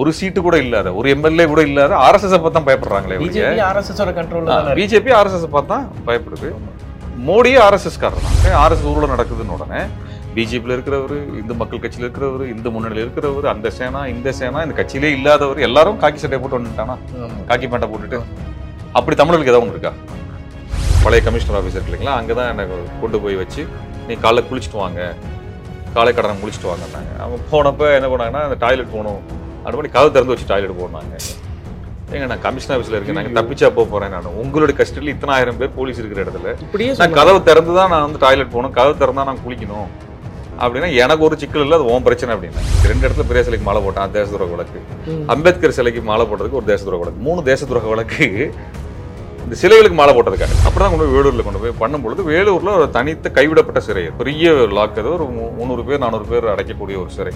ஒரு சீட்டு கூட இல்லாத ஒரு எம்எல்ஏ கூட இல்லாத ஆர்எஸ்எஸ் பார்த்தா பயப்படுறாங்களே. பிஜேபி ஆர்எஸ்எஸ் பார்த்தா பயப்படுது. மோடியே ஆர்எஸ்எஸ் காரணம். ஆர்எஸ்எஸ் ஊரில் நடக்குதுன்னு உடனே பிஜேபியில் இருக்கிறவர், இந்து மக்கள் கட்சியில் இருக்கிறவர், இந்து முன்னணியில் இருக்கிறவர், அந்த சேனா இந்த சேனா, இந்த கட்சியிலே இல்லாதவர் எல்லாரும் காக்கி சட்டையை போட்டு வந்துட்டானா, காக்கி பேண்டை போட்டுட்டு. அப்படி தமிழர்களுக்கு ஏதாவது ஒன்று இருக்கா? பழைய கமிஷனர் ஆஃபீஸர் இருக்குங்களா, அங்கே தான் எனக்கு கொண்டு போய் வச்சு நீ காலைல குளிச்சுட்டு வாங்க, காலை கடனை குளிச்சுட்டு வாங்கினாங்க. அவங்க போனப்போ என்ன பண்ணாங்கன்னா, அந்த டாய்லெட் போகணும் அதுபடி கதவு திறந்து வச்சு டாய்லெட் போனாங்க. ஏங்க நான் கமிஷன் ஆஃபீஸில் இருக்கேன், நாங்கள் தப்பிச்சா போக போகிறேன், நான் உங்களுடைய கஸ்டடியில் இத்தனை ஆயிரம் பேர் போலீஸ் இருக்கிற இடத்துல இப்படியே நான் கதவை திறந்து தான் நான் வந்து டாய்லெட் போகணும், கதவு திறந்தால் நான் குளிக்கணும் அப்படின்னா எனக்கு ஒரு சிக்கல் இல்லை, அது உன் பிரச்சனை அப்படின்னா. ரெண்டு இடத்துல பெரிய சிலைக்கு மாலை போட்டான், தேச துரோக வழக்கு. அம்பேத்கர் சிலைக்கு மாலை போட்டதுக்கு ஒரு தேச துரோக வழக்கு, மூணு தேச துரோக வழக்கு இந்த சிலைகளுக்கு மாலை போட்டதுக்காக. அப்படி தான் கொண்டு போய் வேலூரில் கொண்டு போய் பண்ணும்பொழுது, வேலூரில் ஒரு தனித்த கைவிடப்பட்ட சிறை, பெரிய லாக்கது, ஒரு 300 பேர் 400 பேர் அடைக்கக்கூடிய ஒரு சிறை.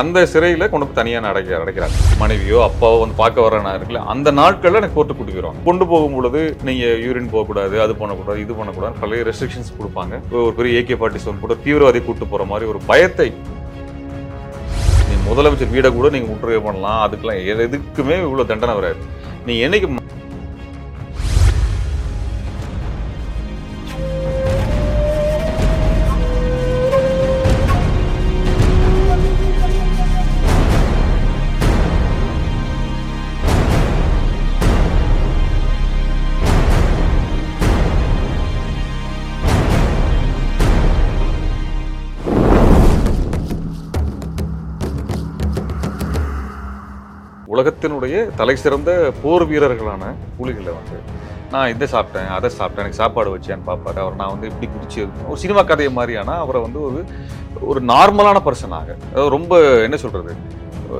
அந்த சிறையில் கொண்டு போய் தனியாக அடைக்கிறாங்க. மனைவியோ அப்பாவோ வந்து பார்க்க வரேன் இருக்குல்ல, அந்த நாட்களில் எனக்கு கோர்ட்டு கூட்டிக்கிறோம். கொண்டு போகும்பொழுது நீங்கள் யூரின் போகக்கூடாது, அது பண்ணக்கூடாது, இது பண்ணக்கூடாது, பழைய ரெஸ்ட்ரிக்ஷன்ஸ் கொடுப்பாங்க. ஒரு பெரிய AK-47 கூட தீவிரவாதி கூப்பிட்டு போகிற மாதிரி ஒரு பயத்தை. நீ முதலமைச்சர் வீடை கூட நீங்கள் முற்றுகை பண்ணலாம், அதுக்கெல்லாம் எதுக்குமே இவ்வளோ தண்டனை வராது. நீ என்னைக்கு உலகத்தினுடைய தலை சிறந்த போர் வீரர்களான புலிகளை வந்து நான் இதை சாப்பிட்டேன் அதை சாப்பிட்டேன், எனக்கு சாப்பாடு வச்சேன்னு பார்ப்பாரு அவர், நான் வந்து இப்படி குடிச்சு ஒரு சினிமா கதையை மாதிரியான அவரை வந்து ஒரு ஒரு நார்மலான பர்சனாக, அதாவது ரொம்ப என்ன சொல்கிறது,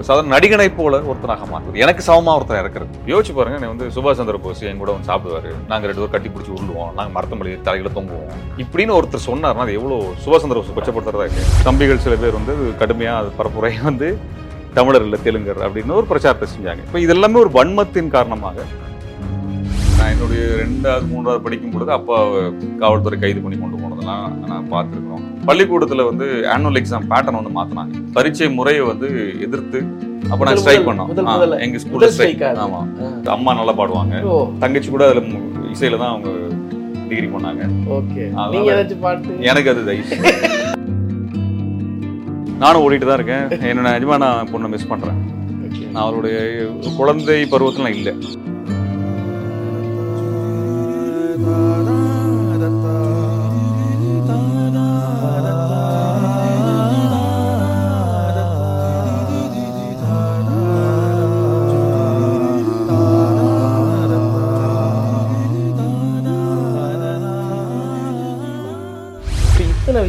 சாதாரண நடிகனை போல ஒருத்தனாக மாற்றுது. எனக்கு சமமாக ஒருத்தர் இருக்கிறது யோசிச்சு பாருங்க. நான் வந்து சுபாஷ் சந்திர போஸ் என் கூட வந்து சாப்பிடுவார், நாங்கள் 2 பேரும் கட்டி பிடிச்சி உருடுவோம், நாங்கள் மரத்தம்பள்ளி தலைகளை தொங்குவோம் இப்படின்னு ஒருத்தர் சொன்னார்னா அது எவ்வளோ சுபாஷ் சந்திர போஸ் கொச்சப்படுத்துறதா இருக்குது. தம்பிகள் சில பேர் வந்து கடுமையாக அது பரப்புரை வந்து தமிழர் இல்லை தெலுங்கர் அப்படின்னு ஒரு பிரச்சாரத்தை செஞ்சாங்க. இப்போ இதெல்லாமே ஒரு வன்மத்தின் காரணமாக. நான் என்னுடைய 2வது 3வது படிக்கும் பொழுது அப்பா காவல்துறை கைது பண்ணி கொண்டு போனதெல்லாம் நான் பார்த்துருக்கோம். பள்ளிக்கூடத்தில் வந்து ஆனுவல் எக்ஸாம் பேட்டர்ன் வந்து மாற்றினாங்க, பரீட்சை முறையை வந்து எதிர்த்து. அப்போ நாங்கள் ஸ்ட்ரைக் பண்ணோம் எங்கள் ஸ்கூலில் ஸ்ட்ரைக். ஆமாம், அம்மா நல்லா பாடுவாங்க, தங்கச்சி கூட அதில் இசையில் தான் அவங்க டிகிரி பண்ணாங்க. எனக்கு அது தைரியம். நானும் ஓடிட்டு தான் இருக்கேன். என்ன நிஜமாக நான் பொண்ணை மிஸ் பண்ணுறேன். நான் அவருடைய குழந்தை பருவத்தில் நான் இல்லை.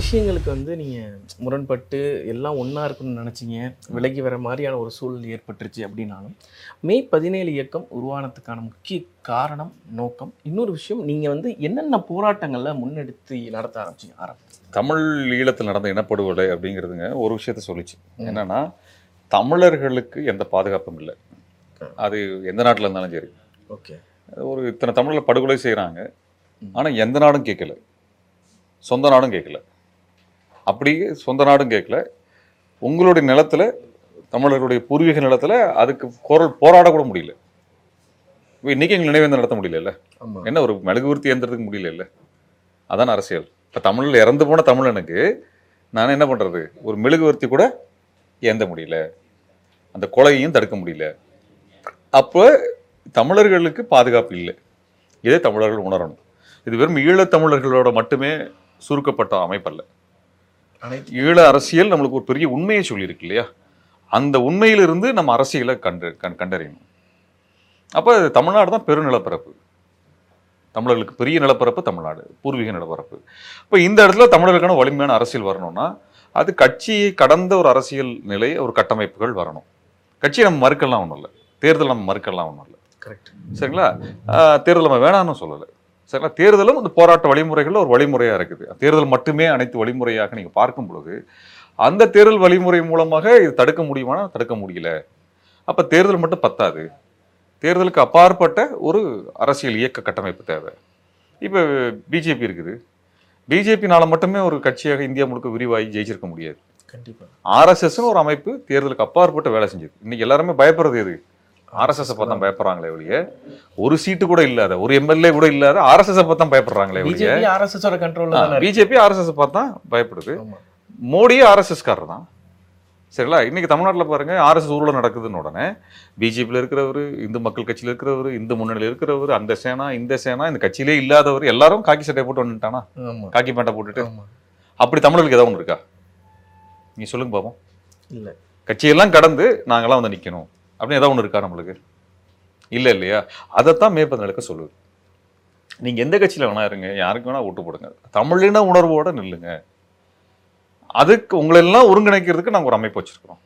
விஷயங்களுக்கு வந்து நீங்கள் முரண்பட்டு எல்லாம் ஒன்றா இருக்குன்னு நினச்சிங்க, விலகி வர மாதிரியான ஒரு சூழல் ஏற்பட்டுருச்சு அப்படின்னாலும் மே 17 இயக்கம் உருவானதுக்கான முக்கிய காரணம், நோக்கம், இன்னொரு விஷயம், நீங்கள் வந்து என்னென்ன போராட்டங்களை முன்னெடுத்து நடத்த ஆரம்பிச்சிங்க? தமிழ் ஈழத்தில் நடந்த இனப்படுகொலை அப்படிங்கிறதுங்க ஒரு விஷயத்த சொல்லிச்சு. என்னென்னா தமிழர்களுக்கு எந்த பாதுகாப்பும் இல்லை, அது எந்த நாட்டில் இருந்தாலும் சரி. ஓகே, ஒரு இத்தனை தமிழில் படுகொலை செய்கிறாங்க, ஆனால் எந்த நாடும் கேட்கல, சொந்த நாடும் கேட்கல. அப்படி சொந்த நாடும் கேட்கல, உங்களுடைய நிலத்தில், தமிழர்களுடைய பூர்வீக நிலத்தில் அதுக்கு குரல் போராட கூட முடியல. இன்றைக்கி எங்கள் நினைவேந்தல் நடத்த முடியல, என்ன ஒரு மெழுகுவர்த்தி ஏந்திரத்துக்கு முடியல. இல்லை, அதான் அரசியல். இப்போ தமிழில் இறந்து போன தமிழனுக்கு நான் என்ன பண்ணுறது, ஒரு மெழுகுவர்த்தி கூட ஏந்த முடியல, அந்த கொலையையும் தடுக்க முடியல. அப்போ தமிழர்களுக்கு பாதுகாப்பு இல்லை. இதே தமிழர்கள் உணரணும். இது வெறும் ஈழத்தமிழர்களோட மட்டுமே சுருக்கப்பட்ட அமைப்பல்ல. ஈழ அரசியல் நம்மளுக்கு ஒரு பெரிய உண்மையை சொல்லியிருக்கு இல்லையா, அந்த உண்மையிலிருந்து நம்ம அரசியலை கண்டறியணும். அப்போ தமிழ்நாடு தான் பெருநிலப்பரப்பு, தமிழர்களுக்கு பெரிய நிலப்பரப்பு தமிழ்நாடு, பூர்வீக நிலப்பரப்பு. இப்போ இந்த இடத்துல தமிழர்களுக்கான வலிமையான அரசியல் வரணும்னா அது கட்சியை கடந்த ஒரு அரசியல் நிலை, ஒரு கட்டமைப்புகள் வரணும். கட்சியை நம்ம மறுக்கலாம் ஒன்றும் இல்லை, தேர்தல் நம்ம மறுக்கலாம் ஒன்றும் இல்லை, கரெக்ட் சரிங்களா. தேர்தல் நம்ம வேணான்னு சொல்லலை சரிங்களா. தேர்தலும் அந்த போராட்ட வழிமுறைகளில் ஒரு வழிமுறையாக இருக்குது. தேர்தல் மட்டுமே அனைத்து வழிமுறையாக நீங்கள் பார்க்கும் பொழுது அந்த தேர்தல் வழிமுறை மூலமாக இது தடுக்க முடியுமானா தடுக்க முடியல. அப்போ தேர்தல் மட்டும் பத்தாது, தேர்தலுக்கு அப்பாற்பட்ட ஒரு அரசியல் இயக்க கட்டமைப்பு தேவை. இப்போ பிஜேபி இருக்குது, பிஜேபினால் மட்டுமே ஒரு கட்சியாக இந்தியா முழுக்க விரிவாகி ஜெயிச்சிருக்க முடியாது. ஆர்எஸ்எஸ் ஒரு அமைப்பு தேர்தலுக்கு அப்பாற்பட்டு வேலை செஞ்சது. இன்னைக்கு எல்லாருமே பயப்படுறது எது? ஆர்எஸ்எஸ் பார்த்தா பயப்படுறாங்களே ஒழிய ஒரு சீட்டு கூட இல்லாத, ஒரு எம்எல்ஏ கூட இல்லாத ஆர்எஸ்எஸ் பார்த்தா பயப்படுறாங்களே ஒழிய ஆர்எஸ்எஸ் கண்ட்ரோல். பிஜேபி ஆர்எஸ்எஸ் பார்த்தா பயப்படுது. மோடியே ஆர்எஸ்எஸ்காரர் தான், சரிங்களா? இன்னைக்கு தமிழ்நாட்டில் பாருங்க, ஆர்எஸ்எஸ் ஊரில் நடக்குதுன்னு உடனே பிஜேபியில் இருக்கிறவர், இந்து மக்கள் கட்சியில் இருக்கிறவர், இந்து முன்னணியில் இருக்கிறவர், அந்த சேனா இந்த சேனா, இந்த கட்சியிலே இல்லாதவர் எல்லாரும் காக்கி சட்டை போட்டு வந்துட்டானா, காக்கி பேண்டை போட்டுட்டு. அப்படி தமிழர்களுக்கு ஏதாவது ஒன்று இருக்கா? நீ சொல்லுங்க பாப்போம். இல்லை, கட்சியெல்லாம் கடந்து நாங்களாம் வந்து நிற்கணும் அப்படின்னு ஏதாவது ஒன்று இருக்கா நம்மளுக்கு? இல்லை இல்லையா? அதைத்தான் மேற்பதற்கு சொல்லுது. நீங்கள் எந்த கட்சியில் வேணா இருங்க, யாருக்கு வேணா ஓட்டு போடுங்க, தமிழின உணர்வோடு நில்லுங்க. அதுக்கு உங்களெல்லாம் ஒருங்கிணைக்கிறதுக்கு நாங்கள் ஒரு அமைப்பு வச்சுருக்கிறோம்.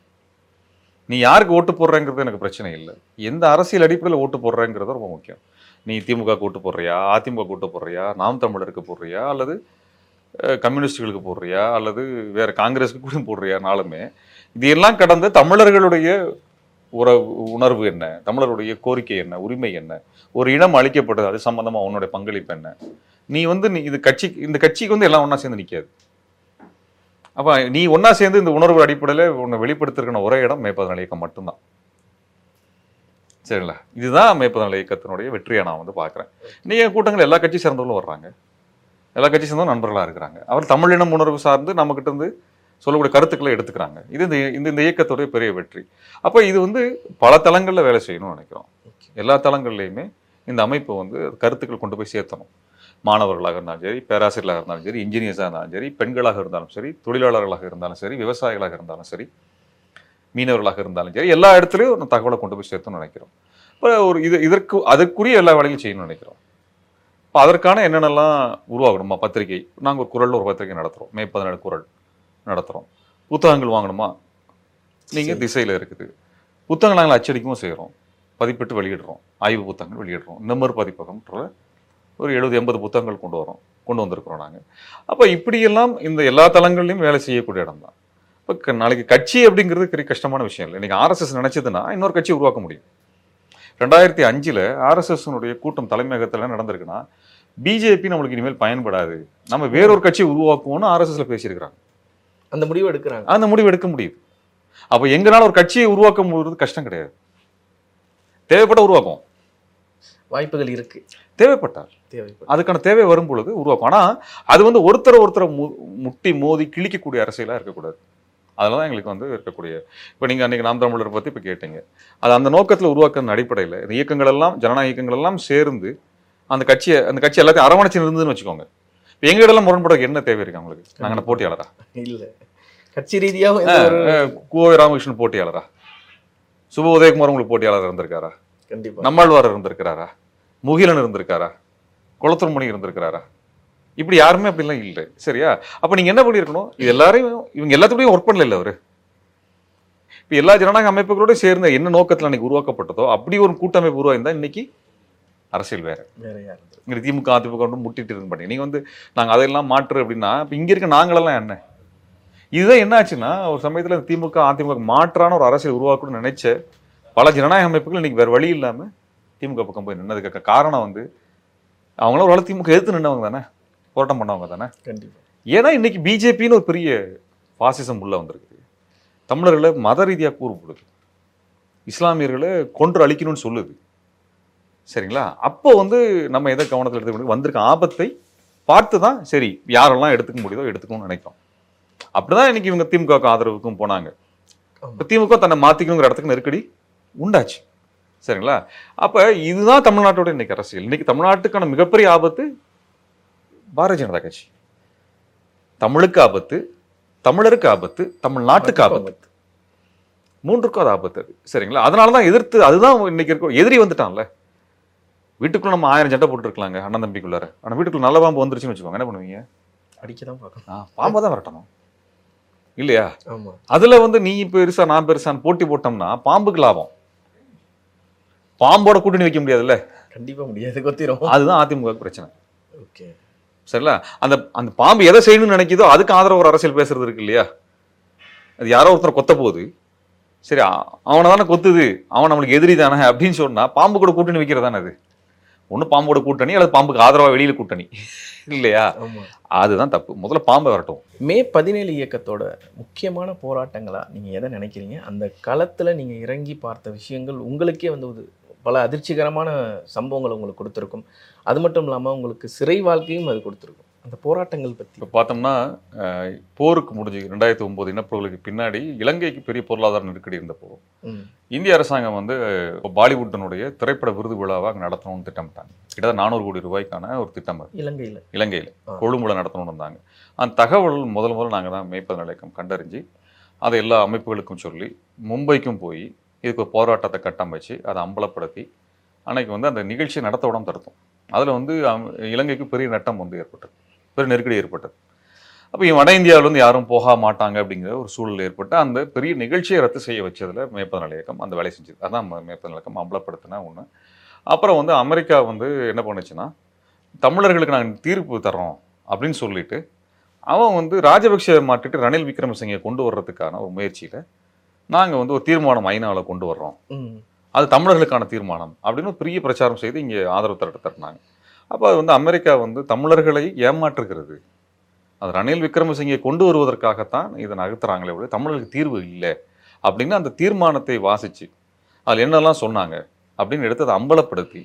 நீ யாருக்கு ஓட்டு போடுறேங்கிறது எனக்கு பிரச்சனை இல்லை, எந்த அரசியல் அடிப்படையில் ஓட்டு போடுறேங்கிறது ரொம்ப முக்கியம். நீ திமுக ஓட்டு போடுறியா, அதிமுக ஓட்டு போடுறியா, நாம் தமிழருக்கு போடுறியா, அல்லது கம்யூனிஸ்டுகளுக்கு போடுறியா, அல்லது வேறு காங்கிரஸுக்கு கூட போடுறியானாலுமே இதையெல்லாம் கடந்து தமிழர்களுடைய உணர்வு என்ன, தமிழருடைய கோரிக்கை என்ன, உரிமை என்ன, ஒரு இனம் அளிக்கப்படுது அது சம்மந்தமாக உன்னுடைய பங்களிப்பு என்ன, நீ வந்து இந்த கட்சிக்கு வந்து எல்லாம் ஒன்றா சேர்ந்து நிற்காது. அப்போ நீ ஒன்றா சேர்ந்து இந்த உணர்வு அடிப்படையில் உன்னை வெளிப்படுத்திருக்கிற ஒரே இடம் மேற்பதனால் இயக்கம் மட்டும்தான், சரிங்களா? இதுதான் மேற்பதனால் இயக்கத்தினுடைய வெற்றியை நான் வந்து பார்க்குறேன். நீங்கள் கூட்டங்கள் எல்லா கட்சி சேர்ந்தவர்களும் வர்றாங்க, எல்லா கட்சி சேர்ந்தும் நண்பர்களாக இருக்கிறாங்க. அவர் தமிழினம் உணர்வு சார்ந்து நம்மகிட்ட இருந்து சொல்லக்கூடிய கருத்துக்களை எடுத்துக்கிறாங்க. இது இந்த இயக்கத்துடைய பெரிய வெற்றி. அப்போ இது வந்து பல தளங்களில் வேலை செய்யணும்னு நினைக்கிறோம். எல்லா தளங்கள்லையுமே இந்த அமைப்பை வந்து கருத்துக்கள் கொண்டு போய் சேர்த்தணும். மாணவர்களாக இருந்தாலும் சரி, பேராசிரியர்களாக இருந்தாலும் சரி, இன்ஜினியர்ஸாக இருந்தாலும் சரி, பெண்களாக இருந்தாலும் சரி, தொழிலாளர்களாக இருந்தாலும் சரி, விவசாயிகளாக இருந்தாலும் சரி, மீனவர்களாக இருந்தாலும் சரி, எல்லா இடத்துலையும் தகவலை கொண்டு போய் சேர்த்தணும்னு நினைக்கிறோம். இப்போ ஒரு அதற்குரிய எல்லா வேலையும் செய்யணும்னு நினைக்கிறோம். இப்போ அதற்கான என்னென்னலாம் உருவாகணுமா? பத்திரிகை, நாங்கள் ஒரு குரலில் ஒரு பத்திரிகை நடத்துகிறோம், மே 17 குரல் நடத்துகிறோம். புத்தகங்கள் வாங்கணுமா? நீங்கள் திசையில் இருக்குது. புத்தகங்கள் நாங்கள் அச்சடிக்கவும் செய்கிறோம், பதிப்பிட்டு வெளியிடுறோம், ஆய்வு புத்தகங்கள் வெளியிடுறோம். நம்மர் பதிப்பகம்ன்ற ஒரு 70-80 புத்தகங்கள் கொண்டு வந்திருக்கிறோம் நாங்கள். அப்போ இப்படியெல்லாம் இந்த எல்லா தளங்கள்லையும் வேலை செய்யக்கூடிய இடம் தான். இப்போ நாளைக்கு கட்சி அப்படிங்கிறது பெரிய கஷ்டமான விஷயம் இல்லை. இன்றைக்கி ஆர்எஸ்எஸ் நினச்சதுன்னா இன்னொரு கட்சி உருவாக்க முடியும். 2005 ஆர்எஸ்எஸ்னுடைய கூட்டம் தலைமையகத்தில் நடந்திருக்குன்னா பிஜேபி நம்மளுக்கு இனிமேல் பயன்படாது, நம்ம வேறொரு கட்சி உருவாக்குவோம்னு ஆர்எஸ்எஸ்ல பேசியிருக்கிறாங்க. அந்த முடிவு எடுக்க முடியுது. அப்போ எங்களால் ஒரு கட்சியை உருவாக்க முடியறது கஷ்டம் கிடையாது. தேவைப்பட்ட உருவாக்கும் வாய்ப்புகள் இருக்கு. அதுக்கான தேவை வரும் பொழுது உருவாக்கும். ஆனால் அது வந்து ஒருத்தரை முட்டி மோதி கிழிக்கக்கூடிய அரசியலாக இருக்கக்கூடாது. அதெல்லாம் எங்களுக்கு வந்து இருக்கக்கூடிய இப்போ நீங்கள் அன்றைக்கி நாம் தமிழரை பற்றி இப்போ கேட்டீங்க, அது அந்த நோக்கத்தில் உருவாக்குற அடிப்படையில் இந்த இயக்கங்களெல்லாம் ஜனநாயக இயக்கங்களெல்லாம் சேர்ந்து அந்த கட்சி எல்லாத்தையும் அரவணைச்சு இருந்ததுன்னு வச்சுக்கோங்க. இப்போ எங்கள் இடம்லாம் முரண்படுறதுக்கு என்ன தேவை இருக்குது அவங்களுக்கு? நாங்கள் போட்டியாளரா? இல்லை, கட்சி ரீதியாக கோவை ராமகிருஷ்ணன் போட்டியாளரா? சுப உதயகுமார் உங்களுக்கு போட்டியாளர் இருந்திருக்காரா? கண்டிப்பாக. நம்மாழ்வார் இருந்திருக்கிறாரா? முகிலன் இருந்திருக்காரா? குளத்தூர்மணி இருந்திருக்கிறாரா? இப்படி யாருமே அப்படிலாம் இல்லை, சரியா? அப்போ நீங்கள் என்ன பண்ணியிருக்கணும், இது எல்லாரையும் இவங்க எல்லாத்துக்கூடையும் ஒர்க் பண்ணல. இல்லை, அவர் இப்போ எல்லா ஜனநாயக அமைப்புகளோட சேர்ந்த என்ன நோக்கத்தில் அன்றைக்கி உருவாக்கப்பட்டதோ அப்படி ஒரு கூட்டமைப்பு உருவாயிருந்தால் இன்றைக்கி அரசியல் வேறு. இங்கே திமுக அதிமுக ஒன்று முட்டிட்டு இருந்து பண்ணி நீங்கள் வந்து நாங்கள் அதையெல்லாம் மாற்று அப்படின்னா இப்போ இங்கே இருக்க நாங்களெல்லாம் என்ன? இதுதான் என்ன ஆச்சுன்னா ஒரு சமயத்தில் திமுக அதிமுக மாற்றான ஒரு அரசியல் உருவாக்கணும்னு நினைச்ச பல ஜனநாயக அமைப்புகள் இன்றைக்கி வேறு வழி இல்லாமல் திமுக பக்கம் போய் நின்னதுக்கு காரணம் வந்து அவங்களாம் ஒரு வேளை திமுக எதிர்த்து நின்றவங்க தானே, போராட்டம் பண்ணவங்க தானே. கண்டிப்பாக. ஏன்னா இன்னைக்கு பிஜேபின்னு ஒரு பெரிய பாசிசம் உள்ளே வந்திருக்கு. தமிழர்களை மத ரீதியாக கூறுபடுது, இஸ்லாமியர்களை கொன்று அழிக்கணும்னு சொல்லுது, சரிங்களா? அப்போ வந்து நம்ம எதை கவனத்தில் எடுத்துக்க வந்திருக்க ஆபத்தை பார்த்து தான் சரி யாரெல்லாம் எடுத்துக்க முடியுதோ எடுத்துக்கணும்னு நினைக்கும். அப்படிதான் இன்னைக்கு இவங்க திமுக ஆதரவுக்கும் போனாங்க. இப்போ திமுக தன்னை மாற்றிக்கணுங்கிற இடத்துக்கு நெருக்கடி உண்டாச்சு, சரிங்களா? அப்போ இதுதான் தமிழ்நாட்டோட இன்னைக்கு அரசியல். இன்னைக்கு தமிழ்நாட்டுக்கான மிகப்பெரிய ஆபத்து பாரதிய ஜனதா கட்சி. தமிழுக்கு ஆபத்து, தமிழருக்கு ஆபத்து, தமிழ்நாட்டுக்கு ஆபத்து, மூன்றுக்கும் அது ஆபத்து, அது, சரிங்களா? அதனால தான் எதிர்த்து அதுதான் இன்னைக்கு இருக்கும். எதிரி வந்துட்டான்ல, வீட்டுக்குள்ள நம்ம 1000 சண்டை போட்டுருக்கலாங்க அண்ணன் தம்பிக்குள்ளார, ஆனால் வீட்டுக்குள்ள நல்ல பாம்பு வந்துருச்சுன்னு வச்சுக்கோங்க, என்ன பண்ணுவீங்க? அடிக்கதான் பார்க்கணும், பாம்பை தான் வரட்டணும், இல்லையா? அதுல வந்து நீ பெருசா நான் பெருசான்னு போட்டி போட்டோம்னா பாம்புக்கு லாபம். பாம்போட கூட்டணி வைக்க முடியாதுல்ல? கண்டிப்பா முடியாது. அதுதான் அதிமுக பிரச்சனை, சரிங்களா? அந்த அந்த பாம்பு எதை செய்யணும்னு நினைக்கிதோ அதுக்கு ஆதரவு ஒரு அரசியல் பேசுறது இருக்கு, இல்லையா? அது யாரோ ஒருத்தர் கொத்த போகுது, சரி அவனை தானே கொத்துது, அவன் நம்மளுக்கு எதிரி தானே அப்படின்னு சொன்னா பாம்பு கூட கூட்டணி வைக்கிறதானே அது. ஒன்று பாம்போட கூட்டணி அல்லது பாம்புக்கு ஆதரவாக வெளியில் கூட்டணி இல்லையா? அதுதான் தப்பு. முதல்ல பாம்பை வரட்டும். மே 17 இயக்கத்தோட முக்கியமான போராட்டங்களா நீங்கள் எதை நினைக்கிறீங்க? அந்த களத்தில் நீங்கள் இறங்கி பார்த்த விஷயங்கள் உங்களுக்கே வந்து பல அதிர்ச்சிகரமான சம்பவங்கள் உங்களுக்கு கொடுத்துருக்கும். அது மட்டும் இல்லாமல் உங்களுக்கு சிறை வாழ்க்கையும் அது கொடுத்துருக்கும். அந்த போராட்டங்கள் பற்றி இப்போ பார்த்தோம்னா, போருக்கு முடிஞ்சு 2009 இனப்படுகொலைக்கு பின்னாடி இலங்கைக்கு பெரிய பொருளாதார நெருக்கடி இருந்தப்போ இந்திய அரசாங்கம் வந்து பாலிவுட்டினுடைய திரைப்பட விருது விழாவை அங்கே நடத்தணும்னு திட்டமிட்டாங்க. கிட்டத்தட்ட 400 கோடி ரூபாய்க்கான ஒரு திட்டம் இலங்கையில் கொழும்புல நடத்தணும்னு இருந்தாங்க. அந்த தகவல் முதல்ல நாங்கள் தான் மே 17 இயக்கம் கண்டறிஞ்சு அதை எல்லா அமைப்புகளுக்கும் சொல்லி மும்பைக்கும் போய் இதுக்கு ஒரு போராட்டத்தை கட்டமைச்சு அதை அம்பலப்படுத்தி அன்னைக்கு வந்து அந்த நிகழ்ச்சியை நடத்த விடாமல் தடுத்தோம். அதில் வந்து இலங்கைக்கு பெரிய நட்டம் வந்து ஏற்பட்டது, பெரிய நெருக்கடி ஏற்பட்டது. அப்போ வட இந்தியாவிலேருந்து யாரும் போக மாட்டாங்க அப்படிங்கிற ஒரு சூழல் ஏற்பட்டு அந்த பெரிய நிகழ்ச்சியை ரத்து செய்ய வச்சதில் மே 17 இயக்கம் அந்த வேலை செஞ்சது. அதான் மே 17 இயக்கம் அம்பலப்படுத்தினா ஒன்று. அப்புறம் வந்து அமெரிக்கா வந்து என்ன பண்ணுச்சுன்னா, தமிழர்களுக்கு நாங்கள் தீர்ப்பு தரோம் அப்படின்னு சொல்லிட்டு அவன் வந்து ராஜபக்சேவை மாட்டிட்டு ரணில் விக்ரமசிங்கை கொண்டு வர்றதுக்கான ஒரு முயற்சியில் நாங்கள் வந்து ஒரு தீர்மானம் ஐநாவில் கொண்டு வர்றோம், அது தமிழர்களுக்கான தீர்மானம் அப்படின்னு பெரிய பிரச்சாரம் செய்து இங்கே ஆதரவு திரட்டினாங்க. அப்போ அது வந்து அமெரிக்கா வந்து தமிழர்களை ஏமாற்றுகிறது, அது ரணில் விக்ரமசிங்கை கொண்டு வருவதற்காகத்தான் இதை நகர்த்துறாங்களே விட தமிழர்களுக்கு தீர்வு இல்லை அப்படின்னு அந்த தீர்மானத்தை வாசித்து அதில் என்னெல்லாம் சொன்னாங்க அப்படின்னு எடுத்து அதை அம்பலப்படுத்தி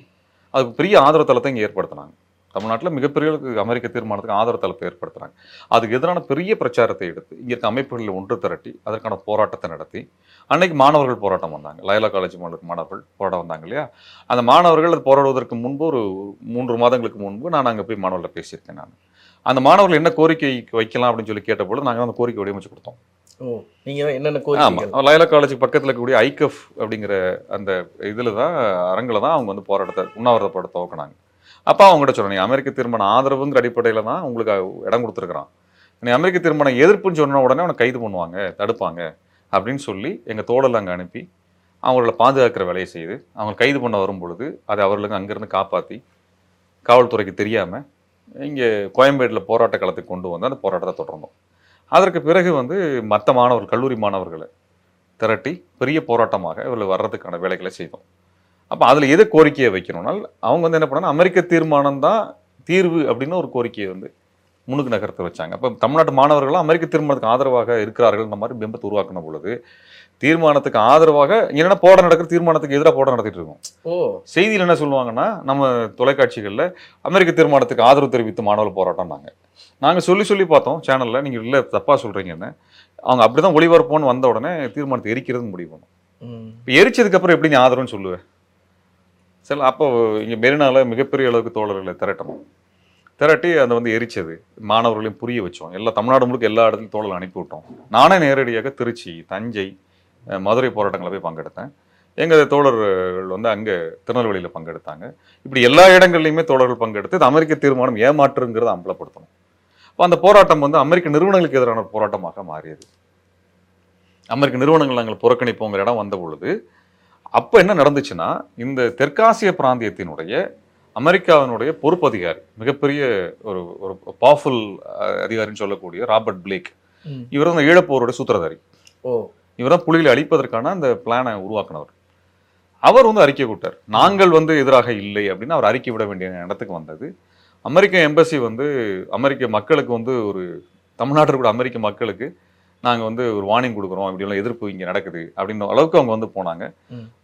அதுக்கு பெரிய ஆதரவு தளத்தை இங்கே ஏற்படுத்தினாங்க. தமிழ்நாட்டில் மிகப்பெரிய அமெரிக்க தீர்மானத்துக்கு ஆதரவு தளத்தை ஏற்படுத்துகிறாங்க. அதுக்கு எதிரான பெரிய பிரச்சாரத்தை எடுத்து இங்கே இருக்க அமைப்புகளில் ஒன்று திரட்டி அதற்கான போராட்டத்தை நடத்தி அன்னைக்கு மாணவர்கள் போராட்டம் வந்தாங்க. லயோலா காலேஜ் மாணவர்கள் போராட்டம் வந்தாங்க இல்லையா? அந்த மாணவர்கள் அது போராடுவதற்கு முன்பு ஒரு 3 மாதங்களுக்கு முன்பு நான் அங்கே போய் மாணவர்களை பேசியிருக்கேன். நான் அந்த மாணவர்கள் என்ன கோரிக்கை வைக்கலாம் அப்படின்னு சொல்லி கேட்டபோது நாங்கள் அந்த கோரிக்கை வடிவமைச்சு கொடுத்தோம். லயோலா காலேஜ் பக்கத்தில் இருக்கக்கூடிய ஐகஃப் அப்படிங்கிற அந்த இதில் தான் அரங்கில் தான் அவங்க வந்து போராட்டத்தை உண்ணாவிரத போராட்டத்தை துவக்கினாங்க. அப்போ அவங்ககிட்ட சொன்னேன், அமெரிக்க தீர்மானம் ஆதரவுங்கிற அடிப்படையில் தான் உங்களுக்கு இடம் கொடுத்துருக்குறான், நீ அமெரிக்க தீர்மானம் எதிர்ப்புன்னு சொன்ன உடனே அவனை கைது பண்ணுவாங்க, தடுப்பாங்க அப்படின்னு சொல்லி எங்கள் தோழல் அங்கே அனுப்பி அவங்கள பாதுகாக்கிற வேலையை செய்து அவங்க கைது பண்ண வரும்பொழுது அதை அவர்களுக்கு அங்கேருந்து காப்பாற்றி காவல்துறைக்கு தெரியாமல் இங்கே கோயம்பேட்டில் போராட்ட களத்துக்கு கொண்டு வந்து அந்த போராட்டத்தை தொடர்ந்தோம். அதற்கு பிறகு வந்து மற்ற மாணவர்கள் கல்லூரி மாணவர்களை திரட்டி பெரிய போராட்டமாக இவர்கள் வர்றதுக்கான வேலைகளை செய்தோம். அப்போ அதில் எது கோரிக்கையை வைக்கணும்னால் அவங்க வந்து என்ன பண்ணாங்கன்னா, அமெரிக்க தீர்மானம் தான் தீர்வு அப்படின்னு ஒரு கோரிக்கையை வந்து முன்னுக்கு நகர்த்த வச்சாங்க. அப்போ தமிழ்நாட்டு மாணவர்கள்லாம் அமெரிக்க தீர்மானத்துக்கு ஆதரவாக இருக்கிறார்கள்ன்ற மாதிரி பிம்பத்தை உருவாக்கின பொழுது தீர்மானத்துக்கு ஆதரவாக என்னென்ன போட நடக்கிற தீர்மானத்துக்கு எதிராக போட நடத்திட்டு இருக்கும். செய்தியில் என்ன சொல்லுவாங்கன்னா, நம்ம தொலைக்காட்சிகளில் அமெரிக்க தீர்மானத்துக்கு ஆதரவு தெரிவித்து மாணவர்கள் போராட்டம் நாங்கள் சொல்லி சொல்லி பார்த்தோம் சேனலில், நீங்கள் இல்லை தப்பாக சொல்கிறீங்கன்னு. அவங்க அப்படி தான் ஒளிபரப்போன்னு வந்த உடனே தீர்மானத்தை எரிக்கிறதுன்னு முடிவு பண்ணோம். இப்போ எரிச்சதுக்கப்புறம் எப்படி நீ ஆதரவுன்னு சொல்லுவேன்? சரி, அப்போ இங்கே மெரினாவில் மிகப்பெரிய அளவுக்கு தோழர்களை திரட்டணும், திரட்டி அதை வந்து எரிச்சது, மாணவர்களையும் புரிய வச்சோம். எல்லா தமிழ்நாடு முழுக்க எல்லா இடத்துலையும் தோழலை அனுப்பிவிட்டோம். நானே நேரடியாக திருச்சி, தஞ்சை, மதுரை போராட்டங்களை போய் பங்கெடுத்தேன். எங்கள் தோழர்கள் வந்து அங்கே திருநெல்வேலியில் பங்கெடுத்தாங்க. இப்படி எல்லா இடங்கள்லையுமே தோழர்கள் பங்கெடுத்து இது அமெரிக்க தீர்மானம் ஏமாற்றுங்கிறத அம்பலப்படுத்தணும். அப்போ அந்த போராட்டம் வந்து அமெரிக்க நிறுவனங்களுக்கு எதிரான போராட்டமாக மாறியது. அமெரிக்க நிறுவனங்கள் நாங்கள் புறக்கணிப்போங்கிற இடம் வந்த பொழுது அப்போ என்ன நடந்துச்சுன்னா, இந்த தெற்காசிய பிராந்தியத்தினுடைய அமெரிக்காவினுடைய பொறுப்பு அதிகாரி, மிகப்பெரிய ஒரு ஒரு பவர்ஃபுல் அதிகாரின்னு சொல்லக்கூடிய ராபர்ட் பிளேக், இவர் தான் ஈழப்போருடைய சூத்திரதாரி. இவர் தான் புலிகளை அழிப்பதற்கான அந்த பிளானை உருவாக்கினவர். அவர் வந்து அறிக்கை விட்டார், நாங்கள் வந்து எதிராக இல்லை அப்படின்னு அவர் அறிக்கை விட வேண்டிய இடத்துக்கு வந்தது. அமெரிக்க எம்பசி வந்து அமெரிக்க மக்களுக்கு வந்து ஒரு தமிழ்நாட்டில் கூட அமெரிக்க மக்களுக்கு நாங்கள் வந்து ஒரு வார்னிங் கொடுக்குறோம், இப்படிலாம் எதிர்ப்பு இங்கே நடக்குது அப்படின்ற அளவுக்கு அவங்க வந்து போனாங்க.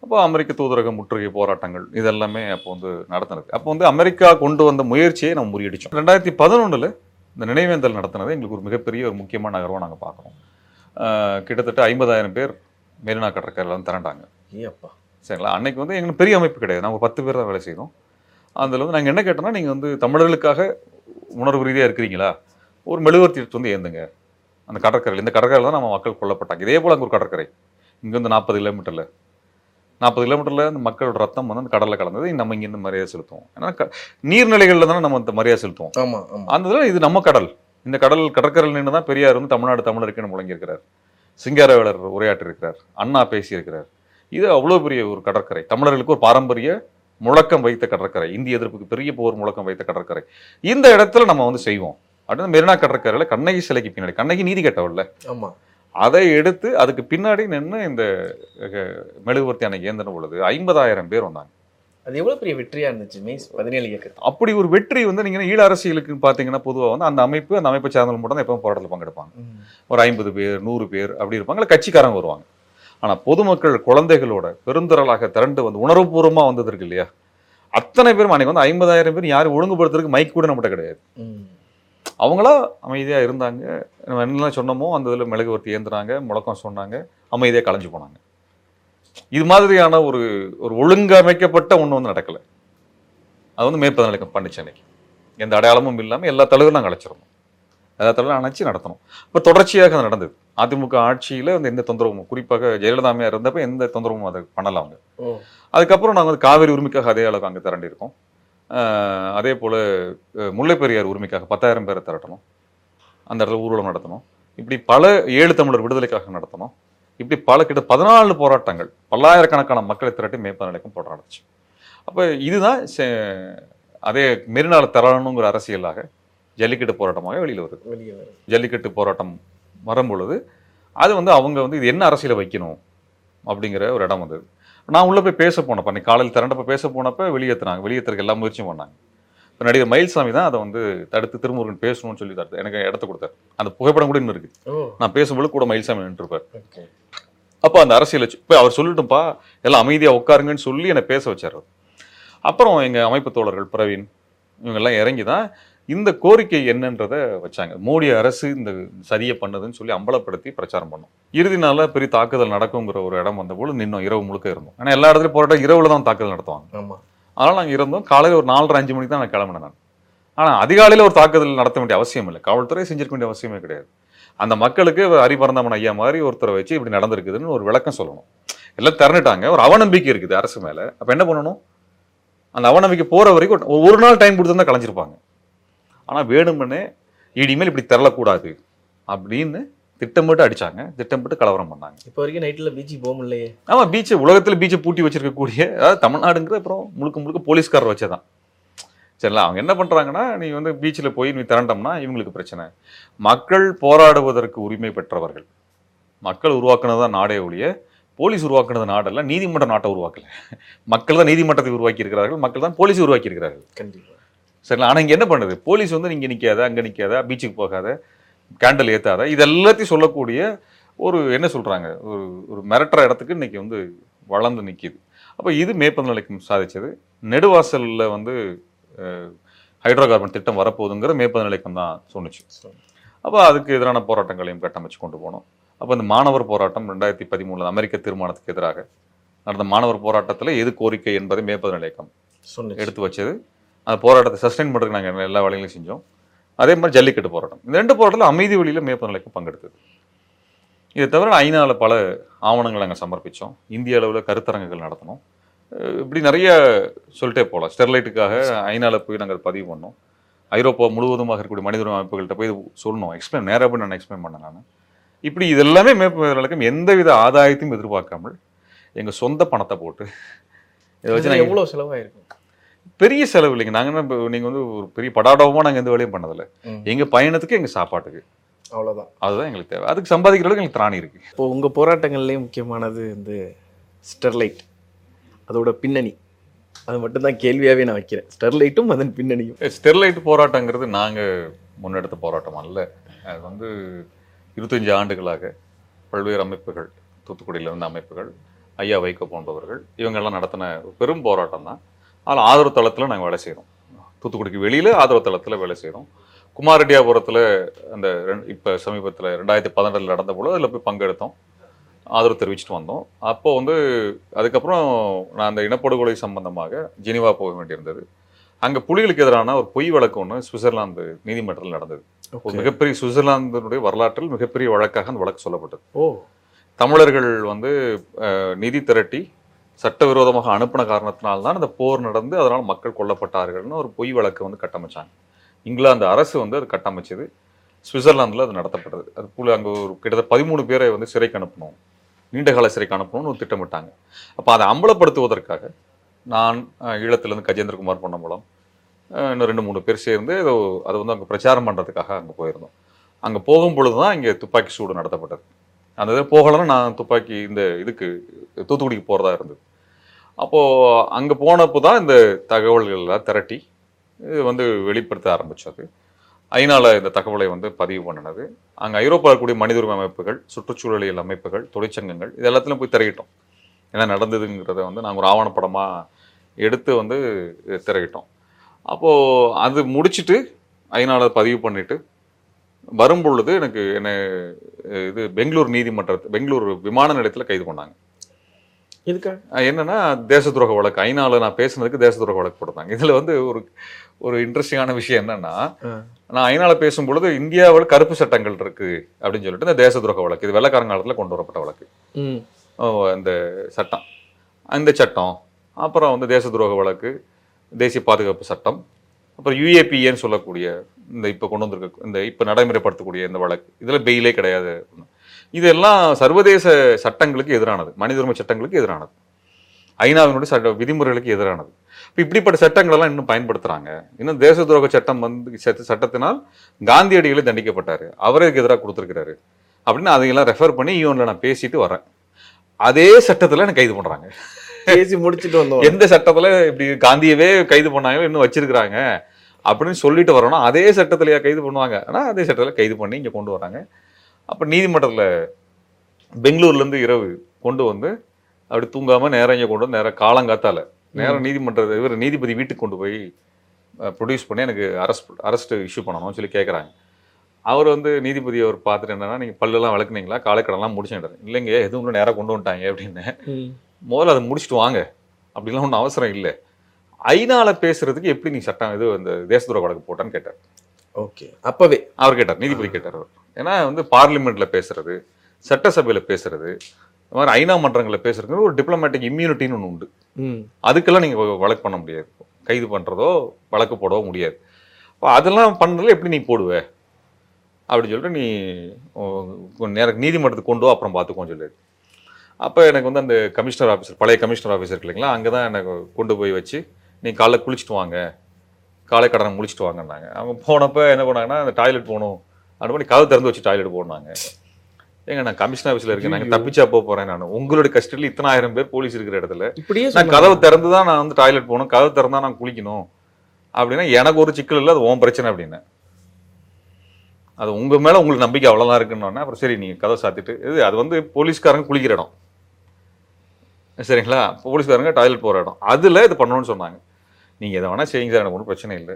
அப்போ அமெரிக்க தூதரக முற்றுகை போராட்டங்கள் இதெல்லாமே அப்போ வந்து நடத்தினது. அப்போ வந்து அமெரிக்கா கொண்டு வந்த முயற்சியை நம்ம முறியடிச்சோம். 2011 இந்த நினைவேந்தல் நடத்தினது எங்களுக்கு ஒரு மிகப்பெரிய ஒரு முக்கியமான நகர்வாக நாங்கள் பார்க்குறோம். கிட்டத்தட்ட 50,000 பேர் மெரினா கடற்கரையிலாம் திரண்டாங்க. ஏப்பா, சரிங்களா? அன்னைக்கு வந்து எங்களுக்கு பெரிய அமைப்பு கிடையாது, நாங்கள் 10 பேர் தான் வேலை செய்தோம். அதில் வந்து நாங்கள் என்ன கேட்டோம்னா, நீங்கள் வந்து தமிழர்களுக்காக உணர்வு ரீதியாக இருக்கிறீங்களா, ஒரு மெழுகுவர்த்தி வந்து ஏந்துங்க அந்த கடற்கரையில். இந்த கடற்கரையில் தான் நம்ம மக்கள் கொல்லப்பட்டாங்க. இதே போல் அங்கே ஒரு கடற்கரை, இங்கே வந்து 40 கிலோமீட்டரில் அந்த மக்களோட ரத்தம் வந்து அந்த கடலில் கலந்தது. நம்ம இங்கே இருந்து மரியாதை செலுத்துவோம், ஏன்னா நீர்நிலைகளில் தானே நம்ம அந்த மரியாதை செலுத்துவோம். ஆமாம், அந்த இதில் இது நம்ம கடல், இந்த கடல் கடற்கரையில் நின்று தான் பெரியார் வந்து தமிழ்நாடு தமிழருக்குன்னு முழங்கியிருக்கிறார், சிங்காரவேலர் உரையாற்றிருக்கிறார், அண்ணா பேசியிருக்கிறார். இது அவ்வளோ பெரிய ஒரு கடற்கரை, தமிழர்களுக்கு ஒரு பாரம்பரிய முழக்கம் வைத்த கடற்கரை, இந்திய எதிர்ப்புக்கு பெரிய போர் முழக்கம் வைத்த கடற்கரை. இந்த இடத்துல நம்ம வந்து செய்வோம் அப்படின்னு மெரினா கடற்கரையில் கண்ணகி சிலைக்கு பின்னாடி, கண்ணகி நீதி கட்டவில்லை, ஆமாம், அதை எடுத்து அதுக்கு பின்னாடி நின்று இந்த மெழுகுவர்த்தி அன்னைக்கு ஏந்தின பொழுது 50,000 பேர் வந்தாங்க. அது எவ்வளோ பெரிய வெற்றியாக இருந்துச்சு மே 17 இயக்கம். அப்படி ஒரு வெற்றி வந்து நீங்கள் ஈழ அரசியலுக்கு பார்த்தீங்கன்னா பொதுவாக வந்து அந்த அமைப்பு அந்த அமைப்பை சார்ந்தவங்க மட்டும் தான் எப்பவும் போராட்டத்தில் பங்கெடுப்பாங்க. ஒரு 50 பேர் 100 பேர் அப்படி இருப்பாங்க, இல்லை கட்சிக்காரங்க வருவாங்க. ஆனால் பொதுமக்கள் குழந்தைகளோட பெருந்திரளாக திரண்டு வந்து உணர்வுபூர்வமாக வந்ததற்கு இல்லையா அத்தனை பேரும் அன்றைக்கி வந்து 50,000 பேர் யாரும் ஒழுங்குபடுத்துறதுக்கு மைக் கூட நம்மகிட்ட கிடையாது. அவங்களா அமைதியாக இருந்தாங்க. நம்ம என்னெல்லாம் சொன்னோமோ அந்த இதில் மிளகு ஒருத்தி ஏந்துனாங்க, முழக்கம் சொன்னாங்க, அமைதியாக கலைஞ்சு போனாங்க. இது மாதிரியான ஒரு ஒரு ஒழுங்கமைக்கப்பட்ட ஒன்று வந்து நடக்கலை. அது வந்து மே 17 பண்ணிச்சன்னைக்கு எந்த அடையாளமும் இல்லாமல் எல்லா தலைவரும் நாங்கள் அழைச்சிடணும், எல்லா தலைவரும் அணைச்சி நடத்தணும். இப்போ தொடர்ச்சியாக அது நடந்தது. அதிமுக ஆட்சியில் வந்து எந்த தொந்தரவும், குறிப்பாக ஜெயலலிதாமையா இருந்தப்போ எந்த தொந்தரவும் அதை பண்ணலாம் அவங்க. அதுக்கப்புறம் நாங்கள் வந்து காவேரி உரிமைக்காக அதே அளவுக்கு அங்கே திரண்டிருக்கோம். அதே போல் முல்லைப்பெரியார் உரிமைக்காக 10,000 பேரை திரட்டணும், அந்த இடத்துல ஊர்வலம் நடத்தணும். இப்படி பல 7 தமிழர் விடுதலைக்காக நடத்தணும். இப்படி பல கிட்ட 14 போராட்டங்கள் பல்லாயிரக்கணக்கான மக்களை திரட்டி மே 17 போராடிச்சு. அப்போ இதுதான் அதே மெரினால தரணுங்கிற அரசியலாக ஜல்லிக்கட்டு போராட்டமாக வெளியில் வருது. ஜல்லிக்கட்டு போராட்டம் வரும்பொழுது அது வந்து அவங்க வந்து இது என்ன அரசியலை வைக்கணும் அப்படிங்கிற ஒரு இடம் வந்தது. நான் உள்ளே போய் பேச போனப்போ அன்றைக்கி காலையில் திரண்டப்போ பேச போனப்போ வெளியேற்றினாங்க. வெளியேற்றுறதுக்கு எல்லா முயற்சியும் பண்ணாங்க. இப்போ நடிகர் மயில்சாமி தான் அதை வந்து தடுத்து திருமுருகன் பேசணும்னு சொல்லி தடுத்து எனக்கு இடத்த கொடுத்தாரு. அந்த புகைப்படம் கூட இன்னும் இருக்குது. நான் பேசும்பொழுது கூட மயில்சாமி நின்றுருப்பார். அப்போ அந்த அரசியலை இப்போ அவர் சொல்லிட்டுப்பா எல்லாம் அமைதியாக உட்காருங்கன்னு சொல்லி என்னை பேச வச்சார். அப்புறம் எங்கள் அமைப்பு தோழர்கள் பிரவீன் இவங்கெல்லாம் இறங்கி தான் இந்த கோரிக்கை என்னன்றதை வச்சாங்க. மோடி அரசு இந்த சரியை பண்ணுதுன்னு சொல்லி அம்பலப்படுத்தி பிரச்சாரம் பண்ணோம். இறுதி நாளில் பெரிய தாக்குதல் நடக்குங்கிற ஒரு இடம் வந்தபோது நின்னோம். இரவு முழுக்க இருந்தோம். ஆனால் எல்லா இடத்துலையும் போராட்டம் இரவில் தான் தாக்குதல் நடத்துவாங்க. அதனால் நாங்கள் இருந்தோம். காலையில் ஒரு 4-5 மணிக்கு தான் நான் கிளம்பினேன் நான். ஆனால் அதிகாலையில் ஒரு தாக்குதல் நடத்த வேண்டிய அவசியம் இல்லை, காவல்துறை செஞ்சிருக்க வேண்டிய அவசியமே கிடையாது. அந்த மக்களுக்கு ஹரிபரந்தாமன் ஐயா மாதிரி ஒருத்தரை வச்சு இப்படி நடந்திருக்குதுன்னு ஒரு விளக்கம் சொல்லணும். எல்லாம் திறந்துட்டாங்க. ஒரு அவநம்பிக்கை இருக்குது அரசு மேலே. அப்போ என்ன பண்ணணும்? அந்த அவநம்பிக்கை போகிற வரைக்கும் ஒரு நாள் டைம் கொடுத்துருந்தா கலைஞ்சிருப்பாங்க. ஆனால் வேணும்னே இனிமேல் இப்படி தரலக்கூடாது அப்படின்னு திட்டமிட்டு அடித்தாங்க, திட்டமிட்டு கலவரம் பண்ணாங்க. இப்போ வரைக்கும் நைட்டில் பீச்சு போகும் இல்லையே. ஆமாம், பீச்சு உலகத்தில் பீச்சை பூட்டி வச்சிருக்கக்கூடிய அதாவது தமிழ்நாடுங்கிற அப்புறம் முழுக்க முழுக்க போலீஸ்காரர் வச்சதான். சரிங்களா? அவங்க என்ன பண்ணுறாங்கன்னா, நீ வந்து பீச்சில் போய் நீ திரண்டோம்னா இவங்களுக்கு பிரச்சனை. மக்கள் போராடுவதற்கு உரிமை பெற்றவர்கள். மக்கள் உருவாக்குனது தான் நாடே ஒழிய போலீஸ் உருவாக்குனது நாடெல்லாம். நீதிமன்ற நாட்டை உருவாக்கலை, மக்கள் தான் நீதிமன்றத்தை உருவாக்கி இருக்கிறார்கள், மக்கள் தான் போலீஸ் உருவாக்கி இருக்கிறார்கள். கண்டிப்பாக. சரிங்களா? ஆனால் இங்கே என்ன பண்ணுது போலீஸ் வந்து நீங்கள் நிற்காத, அங்கே நிற்காத, பீச்சுக்கு போகாத, கேண்டில் ஏற்றாத, இது எல்லாத்தையும் சொல்லக்கூடிய ஒரு என்ன சொல்கிறாங்க ஒரு ஒரு மிரட்டுற இடத்துக்கு இன்றைக்கி வந்து வளர்ந்து நிற்கிது. அப்போ இது மே 17 சாதிச்சது. நெடுவாசலில் வந்து ஹைட்ரோகார்பன் திட்டம் வரப்போகுதுங்கிற மே 17 தான் சொன்னிச்சு. அப்போ அதுக்கு எதிரான போராட்டங்களையும் கட்டமைச்சு கொண்டு போனோம். அப்போ இந்த மாணவர் போராட்டம் 2013 அமெரிக்க தீர்மானத்துக்கு எதிராக நடந்த மாணவர் போராட்டத்தில் எது கோரிக்கை என்பதை மே 17 எடுத்து வச்சது. அந்த போராட்டத்தை சஸ்டெயின் பண்ணுறதுக்கு நாங்கள் எல்லா வேலைகளையும் செஞ்சோம். அதே மாதிரி ஜல்லிக்கட்டு போராட்டம், இந்த 2 போராட்டத்தில் அமைதி வழியில் மே 17 பங்கெடுத்தது. இதை தவிர ஐநாவில் பல ஆவணங்கள் நாங்கள் சமர்ப்பித்தோம். இந்திய அளவில் கருத்தரங்குகள் நடத்தினோம். இப்படி நிறைய சொல்லிட்டே போகலாம். ஸ்டெர்லைட்டுக்காக ஐநாவில் போய் நாங்கள் பதிவு பண்ணோம். ஐரோப்பா முழுவதுமாக இருக்கக்கூடிய மனித உரிமை அமைப்புகள்கிட்ட போய் சொல்லணும், எக்ஸ்பிளைன் நேராக போய் நான் எக்ஸ்பிளைன் பண்ணேன் நான். இப்படி இதெல்லாமே மே 17 எந்தவித ஆதாயத்தையும் எதிர்பார்க்காமல் எங்கள் சொந்த பணத்தை போட்டு இதை வச்சு நாங்கள் எவ்வளோ செலவாயிருக்கும். பெரிய செலவு இல்லைங்க. நாங்கள் நீங்கள் வந்து ஒரு பெரிய படாடவமாக நாங்கள் எந்த வேலையும் பண்ணதில்லை. எங்கள் பயணத்துக்கு, எங்கள் சாப்பாட்டுக்கு, அவ்வளோதான். அதுதான் எங்களுக்கு தேவை. அதுக்கு சம்பாதிக்கிற அளவுக்கு எங்களுக்கு திராணி இருக்குது. இப்போ உங்கள் போராட்டங்கள்லேயும் முக்கியமானது வந்து ஸ்டெர்லைட், அதோட பின்னணி. அது மட்டும்தான் கேள்வியாகவே நான் வைக்கிறேன். ஸ்டெர்லைட்டும் அதன் பின்னணியும். ஸ்டெர்லைட் போராட்டங்கிறது நாங்கள் முன்னெடுத்த போராட்டம் அல்ல. அது வந்து 25 ஆண்டுகளாக பல்வேறு அமைப்புகள், தூத்துக்குடியில் இருந்த அமைப்புகள், ஐயா வைகோ போன்றவர்கள் இவங்கெல்லாம் நடத்தின பெரும் போராட்டம் தான். அதில் ஆதரவு தளத்தில் நாங்கள் வேலை செய்கிறோம். தூத்துக்குடிக்கு வெளியில் ஆதரவு தளத்தில் வேலை செய்கிறோம். குமாரெட்டியாபுரத்தில் அந்த இப்போ சமீபத்தில் 2012 நடந்த போது அதில் போய் பங்கெடுத்தோம், ஆதரவு தெரிவிச்சுட்டு வந்தோம். அப்போது வந்து அதுக்கப்புறம் நான் அந்த இனப்படுகொலை சம்பந்தமாக ஜெனிவா போக வேண்டியிருந்தது. அங்கே புலிகளுக்கு எதிரான ஒரு பொய் வழக்கு ஒன்று சுவிட்சர்லாந்து நீதிமன்றத்தில் நடந்தது. மிகப்பெரிய சுவிட்சர்லாந்தினுடைய வரலாற்றில் மிகப்பெரிய வழக்காக அந்த வழக்கு சொல்லப்பட்டது. தமிழர்கள் வந்து நிதி திரட்டி சட்டவிரோதமாக அனுப்பின காரணத்தினால்தான் அந்த போர் நடந்து அதனால் மக்கள் கொல்லப்பட்டார்கள்னு ஒரு பொய் வழக்கு வந்து கட்டமைச்சாங்க. இங்கிலாந்து அரசு வந்து அது கட்டமைச்சது. சுவிட்சர்லாந்தில் அது நடத்தப்பட்டது. அது போல் அங்கே ஒரு கிட்டத்தட்ட 13 பேரை வந்து சிறைக்கு அனுப்பணும், நீண்டகால சிறைக்கு அனுப்பணும்னு ஒரு திட்டமிட்டாங்க. அப்போ அதை அம்பலப்படுத்துவதற்காக நான் ஈழத்துலேருந்து கஜேந்திரகுமார் பொன்னம்பலம் இன்னும் 2-3 பேர் சேர்ந்து ஏதோ அதை வந்து அங்கே பிரச்சாரம் பண்ணுறதுக்காக அங்கே போயிருந்தோம். அங்கே போகும்பொழுது தான் இங்கே துப்பாக்கி சூடு நடத்தப்பட்டது. அந்த இதில் போகலன்னா நான் துப்பாக்கி இந்த இதுக்கு தூத்துக்குடிக்கு போகிறதா இருந்தது. அப்போது அங்கே போனப்போ தான் இந்த தகவல்கள் எல்லாம் திரட்டி இது வந்து வெளிப்படுத்த ஆரம்பித்தது. ஐநாவில் இந்த தகவலை வந்து பதிவு பண்ணினது. அங்கே ஐரோப்பாவில் கூடிய மனித உரிமை அமைப்புகள், சுற்றுச்சூழலியல் அமைப்புகள், தொழிற்சங்கங்கள் இது எல்லாத்துலையும் போய் திரையிட்டோம். என்ன நடந்ததுங்கிறத வந்து நாங்கள் ஒரு ஆவணப்படமாக எடுத்து வந்து திரையிட்டோம். அப்போது அது முடிச்சுட்டு ஐநாவில் பதிவு பண்ணிவிட்டு வரும்பொழுது எனக்கு என்ன இது பெங்களூர் நீதிமன்றத்து பெங்களூர் விமான நிலையத்தில் கைது பண்ணாங்க. இதுக்காக என்னென்னா தேச துரோக வழக்கு, ஐநாவில் நான் பேசுனதுக்கு தேச துரோக வழக்கு போட்டாங்க. இதில் வந்து ஒரு ஒரு இன்ட்ரெஸ்டிங்கான விஷயம் என்னென்னா, நான் ஐநாவில் பேசும்பொழுது இந்தியாவில் கருப்பு சட்டங்கள் இருக்குது அப்படின்னு சொல்லிட்டு இந்த தேச துரோக வழக்கு, இது வெள்ளக்காரங்காலத்தில் கொண்டு வரப்பட்ட வழக்கு, இந்த சட்டம் அப்புறம் வந்து தேச துரோக வழக்கு, தேசிய பாதுகாப்பு சட்டம், அப்புறம் யுஏபிஏன்னு சொல்லக்கூடிய இந்த இப்போ கொண்டு வந்திருக்க இந்த இப்போ நடைமுறைப்படுத்தக்கூடிய இந்த வழக்கு, இதில் பெயிலே கிடையாது. இதெல்லாம் சர்வதேச சட்டங்களுக்கு எதிரானது, மனித உரிமை சட்டங்களுக்கு எதிரானது, ஐநாவினுடைய சட்ட விதிமுறைகளுக்கு எதிரானது. இப்போ இப்படிப்பட்ட சட்டங்களெல்லாம் இன்னும் பயன்படுத்துகிறாங்க. இன்னும் தேச துரோக சட்டம் வந்து சட்டத்தினால் காந்தியடிகளே தண்டிக்கப்பட்டார், அவருக்கு எதிராக கொடுத்துருக்கிறாரு அப்படின்னு அதையெல்லாம் ரெஃபர் பண்ணி யூஎனில் நான் பேசிட்டு வரேன். அதே சட்டத்தில் எனக்கு கைது பண்ணுறாங்க. பேசி முடிச்சுட்டு வந்தோம் எந்த சட்டத்தில் இப்படி காந்தியவே கைது பண்ணாங்களோ இன்னும் வச்சிருக்கிறாங்க அப்படின்னு சொல்லிட்டு வரோன்னா அதே சட்டத்திலேயே கைது பண்ணுவாங்க. ஆனால் அதே சட்டத்தில் கைது பண்ணி இங்கே கொண்டு வராங்க. அப்போ நீதிமன்றத்தில் பெங்களூர்லேருந்து இரவு கொண்டு வந்து அப்படி தூங்காமல் நேரம் இங்கே கொண்டு வந்து நேரம் காலங்காத்தால நேரம் நீதிமன்றத்தை இவர் நீதிபதி வீட்டுக்கு கொண்டு போய் ப்ரொடியூஸ் பண்ணி எனக்கு அரெஸ்ட்டு இஷ்யூ பண்ணணும்னு சொல்லி கேட்குறாங்க. அவர் வந்து நீதிபதி அவர் பார்த்துட்டு என்னன்னா, நீங்கள் பல்லெல்லாம் விளக்குனீங்களா, காலைக்கடலாம் முடிச்சுட்டாரு. இல்லைங்க, எதுவும் நேராக கொண்டு வந்துட்டாங்க அப்படின்னு. முதல்ல அதை முடிச்சுட்டு வாங்க, அப்படிலாம் ஒன்றும் அவசரம் இல்லை. ஐநாவில் பேசுகிறதுக்கு எப்படி நீ சட்டம் இது இந்த தேச துரோக வழக்கு போட்டான்னு கேட்டார். ஓகே, அப்போவே அவர் கேட்டார், நீதிபதி கேட்டார் அவர். ஏன்னா வந்து பார்லிமெண்ட்டில் பேசுகிறது, சட்டசபையில் பேசுகிறது, இந்த மாதிரி ஐநா மன்றங்களில் பேசுகிறது ஒரு டிப்ளமேட்டிக் இம்யூனிட்டின்னு ஒன்று உண்டு. அதுக்கெல்லாம் நீங்கள் வழக்கு பண்ண முடியாது, கைது பண்ணுறதோ வழக்கு போடவோ முடியாது. அதெல்லாம் பண்ணுறதுல எப்படி நீ போடுவே அப்படின்னு சொல்லிட்டு நீ நேரம் நீதிமன்றத்துக்கு கொண்டு அப்புறம் பார்த்துக்கோன்னு சொல்லிடு. அப்போ எனக்கு வந்து அந்த கமிஷனர் ஆஃபீஸர், பழைய கமிஷனர் ஆஃபீஸர் இருக்குங்களா, அங்கே தான் எனக்கு கொண்டு போய் வச்சு நீ காலைல குளிச்சுட்டு வாங்க, காலை கடனை முடிச்சுட்டு வாங்கினாங்க. அவங்க போனப்போ என்ன பண்ணாங்கன்னா, அந்த டாய்லெட் போகணும் அப்படி பண்ணி கதவு திறந்து வச்சு டாய்லெட் போனாங்க. ஏங்க, நான் கமிஷனர் ஆஃபீஸில் இருக்கேன், நாங்கள் தப்பிச்சா போகிறேன், நான் உங்களுடைய கஸ்டடியில் 1,000 பேர் போலீஸ் இருக்கிற இடத்துல இப்படியே நான் கதவை திறந்து தான் நான் வந்து டாய்லெட் போகணும், கதவு திறந்து தான் நான் குளிக்கணும் அப்படின்னா எனக்கு ஒரு சிக்கல் இல்லை, அது உன் பிரச்சனை அப்படின்னு. அது உங்கள் மேலே உங்களுக்கு நம்பிக்கை அவ்வளோதான் இருக்குன்னு. அப்புறம் சரி நீங்கள் கதவை சாத்திட்டு, இது அது வந்து போலீஸ்காரங்க குளிக்கிற இடம் சரிங்களா, போலீஸ்காரங்க டாய்லெட் போகிற இடம், அதில் இது பண்ணணும்னு சொன்னாங்க. நீங்கள் எதை வேணால் செய்யுங்க சார், எனக்கு ஒன்றும் பிரச்சனை இல்லை,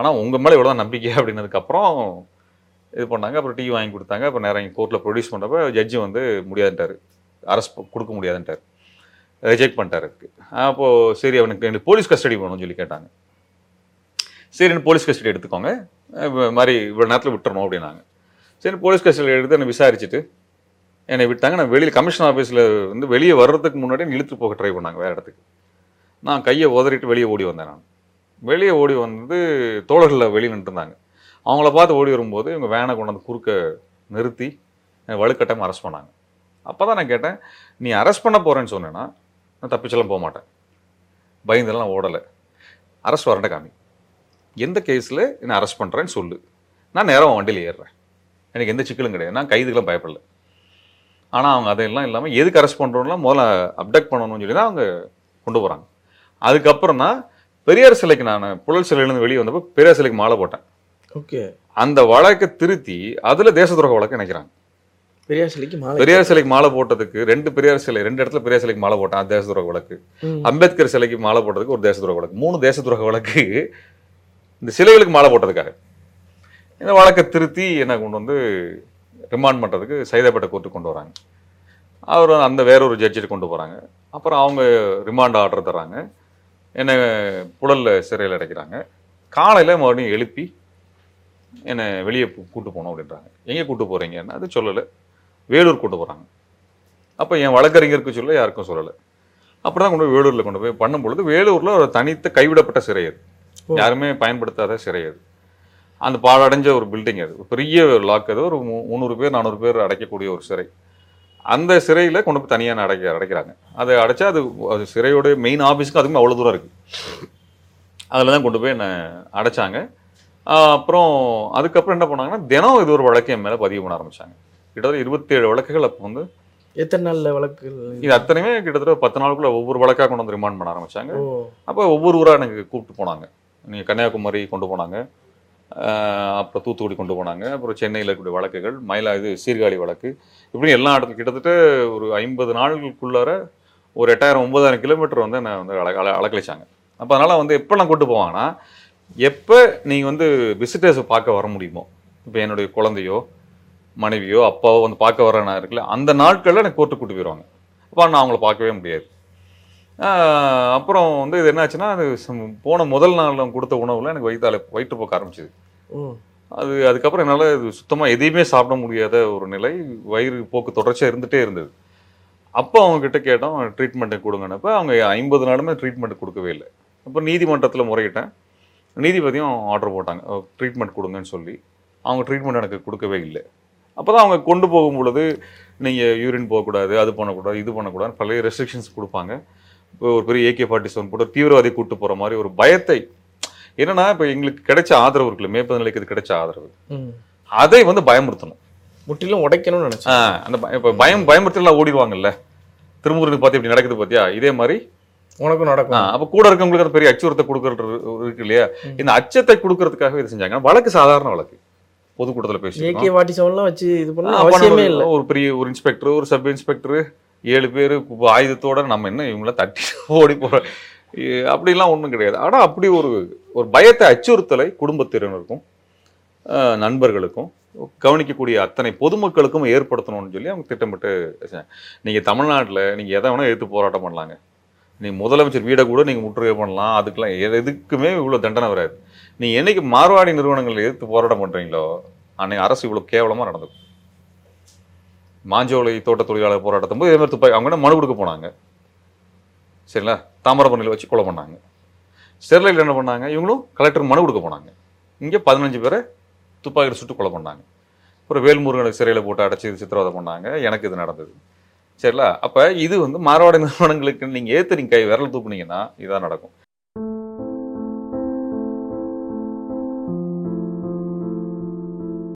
ஆனால் உங்கள் மேலே இவ்வளோ நம்பிக்கை அப்படின்னதுக்கப்புறம் இது பண்ணாங்க. அப்புறம் டீ வாங்கி கொடுத்தாங்க. அப்புறம் நேரம் இங்கே கோர்ட்டில் ப்ரொடியூஸ் பண்ணுறப்ப ஜட்ஜி வந்து முடியாதுன்ட்டார், அரெஸ்ட் கொடுக்க முடியாதுன்ட்டார், ரிஜெக்ட் பண்ணிட்டார். அதுக்கு அப்போது சரி அவனுக்கு எனக்கு போலீஸ் கஸ்டடி வேணும்னு சொல்லி கேட்டாங்க. சரி போலீஸ் கஸ்டடி எடுத்துக்கோங்க, மாதிரி இவ்வளோ நேரத்தில் விட்டுறணும் அப்படின்னாங்க. சரி போலீஸ் கஸ்டடி எடுத்து என்னை விசாரிச்சுட்டு என்னை விட்டாங்க. நான் வெளியில் கமிஷன் ஆஃபீஸில் வந்து வெளியே வர்றதுக்கு முன்னாடி இழுத்து போக ட்ரை பண்ணாங்க வேறு இடத்துக்கு. நான் கையை உதறிட்டு வெளியே ஓடி வந்தேன். நான் வெளியே ஓடி வந்து தோழர்களில் வெளியே நின்றுருந்தாங்க. அவங்கள பார்த்து ஓடி வரும்போது இவங்க வேனை கொண்டு வந்து குறுக்க நிறுத்தி என்னை வலுக்கட்டாமல் அரெஸ்ட் பண்ணாங்க. அப்போ தான் நான் கேட்டேன், நீ அரெஸ்ட் பண்ண போகிறேன்னு சொன்னேன்னா நான் தப்பிச்செல்லாம் போக மாட்டேன், பயந்தெல்லாம் ஓடலை, அரெஸ்ட் வரண்ட காமி, எந்த கேஸில் என்னை அரெஸ்ட் பண்ணுறேன்னு சொல்லு, நான் நேரம் வண்டியில் ஏறுறேன், எனக்கு எந்த சிக்கலும் கிடையாது, நான் கைதுக்கெல்லாம் பயப்படல. ஆனால் அவங்க அதெல்லாம் இல்லாமல் எதுக்கு அரெஸ்ட் பண்ணுறோன்னா முதல்ல அப்டக்ட் பண்ணணும்னு சொல்லி தான் அவங்க கொண்டு போகிறாங்க. அதுக்கப்புறம் தான் பெரியார் சிலைக்கு, நான் புழல் சிலையிலேருந்து வெளியே வந்தப்போ பெரியார் சிலைக்கு மாலை போட்டேன். ஓகே, அந்த வழக்கை திருத்தி அதில் தேச துரோக வழக்கு நினைக்கிறாங்க. பெரியார் சிலைக்கு மாலை போட்டதுக்கு ரெண்டு இடத்துல பெரியார் சிலைக்கு மாலை போட்டான், தேச துரோக வழக்கு. அம்பேத்கர் சிலைக்கு மாலை போட்டதுக்கு ஒரு தேச துரோக வழக்கு. 3 தேச துரோக வழக்கு இந்த சிலைகளுக்கு மாலை போட்டதுக்காக. இந்த வழக்கை திருத்தி என்னை கொண்டு வந்து ரிமாண்ட் பண்ணுறதுக்கு சைதாப்பேட்டை கோர்ட்டுக்கு கொண்டு வராங்க. அவர் அந்த வேறொரு ஜட்ஜிட்டு கொண்டு போகிறாங்க. அப்புறம் அவங்க ரிமாண்ட் ஆர்டர் தராங்க, என்னை புழலில் சிறையில் அடைக்கிறாங்க. காலையில் மறுபடியும் எழுப்பி என்னை வெளியே கூட்டு போகணும் அப்படின்றாங்க. எங்கே கூட்டு போகிறீங்கன்னா அது சொல்லலை, வேலூர் கொண்டு போகிறாங்க. அப்போ என் வழக்கறிஞருக்கு சொல்ல யாருக்கும் சொல்லலை. அப்படி தான் கொண்டு போய் வேலூரில் கொண்டு போய் பண்ணும்பொழுது வேலூரில் ஒரு தனித்த கைவிடப்பட்ட சிறை, அது யாருமே பயன்படுத்தாத சிறை, அது அந்த பாழடைஞ்ச ஒரு பில்டிங், அது பெரிய லாக், அது ஒரு 300 பேர் 400 பேர் அடைக்கக்கூடிய ஒரு சிறை. அந்த சிறையில் கொண்டு போய் தனியாக அடைக்கிறாங்க. அதை அடைச்சா அது சிறையோடைய மெயின் ஆஃபீஸுக்கு அதுக்குமே அவ்வளோ தூரம் இருக்குது, அதில் தான் கொண்டு போய் என்னை அடைச்சாங்க. அதுக்கப்புறம் என்ன பண்ணாங்கன்னா தினம் இது ஒரு வழக்கு என் மேலே பதிவு பண்ண ஆரம்பித்தாங்க. கிட்டத்தட்ட 27 வழக்குகள் அப்போ வந்து எத்தனை நாளில் வழக்கு இது அத்தனையுமே கிட்டத்தட்ட 10 நாளுக்குள்ளே ஒவ்வொரு வழக்காக கொண்டு வந்து ரிமாண்ட் பண்ண ஆரம்பித்தாங்க. அப்போ ஒவ்வொரு ஊராக எனக்கு கூப்பிட்டு போனாங்க. நீங்கள் கன்னியாகுமரி கொண்டு போனாங்க, அப்புறம் தூத்துக்குடி கொண்டு போனாங்க, அப்புறம் சென்னையில் இருக்கக்கூடிய வழக்குகள், சீர்காழி வழக்கு, இப்படின்னு எல்லா இடத்துல கிட்டத்தட்ட ஒரு 50 நாளுக்குள்ளார ஒரு 8,000-9,000 கிலோமீட்டர் வந்து என்னை வந்து அலக்கழிச்சாங்க. அப்போ அதனால் வந்து எப்போ நான் கூப்பிட்டு போவாங்கன்னா, எப்போ நீங்கள் வந்து விசிட்டர்ஸை பார்க்க வர முடியுமோ, இப்போ என்னுடைய குழந்தையோ மனைவியோ அப்பாவோ வந்து பார்க்க வர நான் இருக்குல்ல, அந்த நாட்களில் எனக்கு கோர்ட்டு கூப்பிட்டு போயிடுவாங்க. அப்போ நான் அவங்கள பார்க்கவே முடியாது. அப்புறம் வந்து இது என்னாச்சுன்னா, அது போன முதல் நாள் கொடுத்த உணவில் எனக்கு வயிற்றுப்போக்க ஆரம்பிச்சிது. அது அதுக்கப்புறம் என்னால் இது சுத்தமாக எதையுமே சாப்பிட முடியாத ஒரு நிலை, வயிறு போக்கு தொடர்ச்சியாக இருந்துகிட்டே இருந்தது. அப்போ அவங்கக்கிட்ட கேட்டோம் ட்ரீட்மெண்ட்டை கொடுங்கன்னப்போ அவங்க 50 நாளுமே ட்ரீட்மெண்ட் கொடுக்கவே இல்லை. அப்போ நீதிமன்றத்தில் முறையிட்டேன். நீதிபதியும் ஆர்டர் போட்டாங்க ட்ரீட்மெண்ட் கொடுங்கன்னு சொல்லி. அவங்க ட்ரீட்மெண்ட் எனக்கு கொடுக்கவே இல்லை. அப்போ தான் அவங்க கொண்டு போகும் பொழுது நீங்கள் யூரின் போகக்கூடாது, அது பண்ணக்கூடாது, இது பண்ணக்கூடாதுன்னு பழைய ரெஸ்ட்ரிக்ஷன்ஸ் கொடுப்பாங்க. இப்போ ஒரு பெரிய AK-47 போட்டு தீவிரவாதி கூப்பிட்டு போகிற மாதிரி ஒரு பயத்தை. என்னன்னா, இப்போ எங்களுக்கு கிடைச்ச ஆதரவு இருக்குல்ல, மேற்பது நிலைக்கு இது கிடைச்ச ஆதரவு, அதை வந்து பயமுறுத்தணும், முற்றிலும் உடைக்கணும்னு நினச்சேன். அந்த பயமுறுத்தலாம் ஓடிடுவாங்கல்ல. திருமுருகனுக்கு பார்த்து இப்படி நடக்குது பார்த்தியா, இதே மாதிரி உனக்கும் நடக்கும். அப்போ கூட இருக்கவங்களுக்கு அந்த பெரிய அச்சுறுத்தை கொடுக்குறது இருக்கு இல்லையா, இந்த அச்சத்தை கொடுக்கறதுக்காக இது செஞ்சாங்க. வழக்கு சாதாரண வழக்கு, பொதுக்கூட்டத்தில் பேசுவோம். ஒரு பெரிய ஒரு இன்ஸ்பெக்டர், ஒரு சப் இன்ஸ்பெக்டர், 7 பேர் ஆயுதத்தோட நம்ம என்ன இவங்களாம் தட்டி ஓடி போகிறோம், அப்படிலாம் ஒன்றும் கிடையாது. ஆனால் அப்படி ஒரு ஒரு பயத்தை, அச்சுறுத்தலை குடும்பத்தினருக்கும் நண்பர்களுக்கும் கவனிக்கக்கூடிய அத்தனை பொதுமக்களுக்கும் ஏற்படுத்தணும்னு சொல்லி அவங்க திட்டமிட்டு. நீங்கள் தமிழ்நாட்டில் நீங்கள் எதை வேணால் எடுத்து போராட்டம் பண்ணலாங்க, நீங்கள் முதலமைச்சர் வீடை கூட நீங்கள் முற்றுகை பண்ணலாம், அதுக்கெலாம் எதுக்குமே இவ்வளோ தண்டனை வராது. நீங்கள் என்றைக்கு மார்வாடி நிறுவனங்கள் எதிர்த்து போராட்டம் பண்ணுறீங்களோ அன்னைக்கு அரசு இவ்வளோ கேவலமாக நடந்தது. மாஞ்சோலை தோட்ட தொழிலாளர் போராட்டத்தும் போது இதேமாதிரி துப்பாக்கி அவங்க மனு கொடுக்க போனாங்க, சரிங்களா, தாமிரபரணியில் வச்சு கொலை பண்ணாங்க. ஸ்டெர்லைட்டில் என்ன பண்ணாங்க, இவங்களும் கலெக்டர் மனு கொடுக்க போனாங்க, இங்கே 15 பேரை துப்பாக்கியில் சுட்டு கொலை பண்ணாங்க. அப்புறம் வேல்முருகனுக்கு சிறையில் போட்டு அடைச்சி சித்திரவதை பண்ணாங்க. எனக்கு இது நடந்தது, சரிங்களா. அப்போ இது வந்து மார்வாடி நிறுவனங்களுக்கு நீங்கள் ஏற்று நீங்கள் கை விரல் தூக்குனீங்கன்னா இதான் நடக்கும்.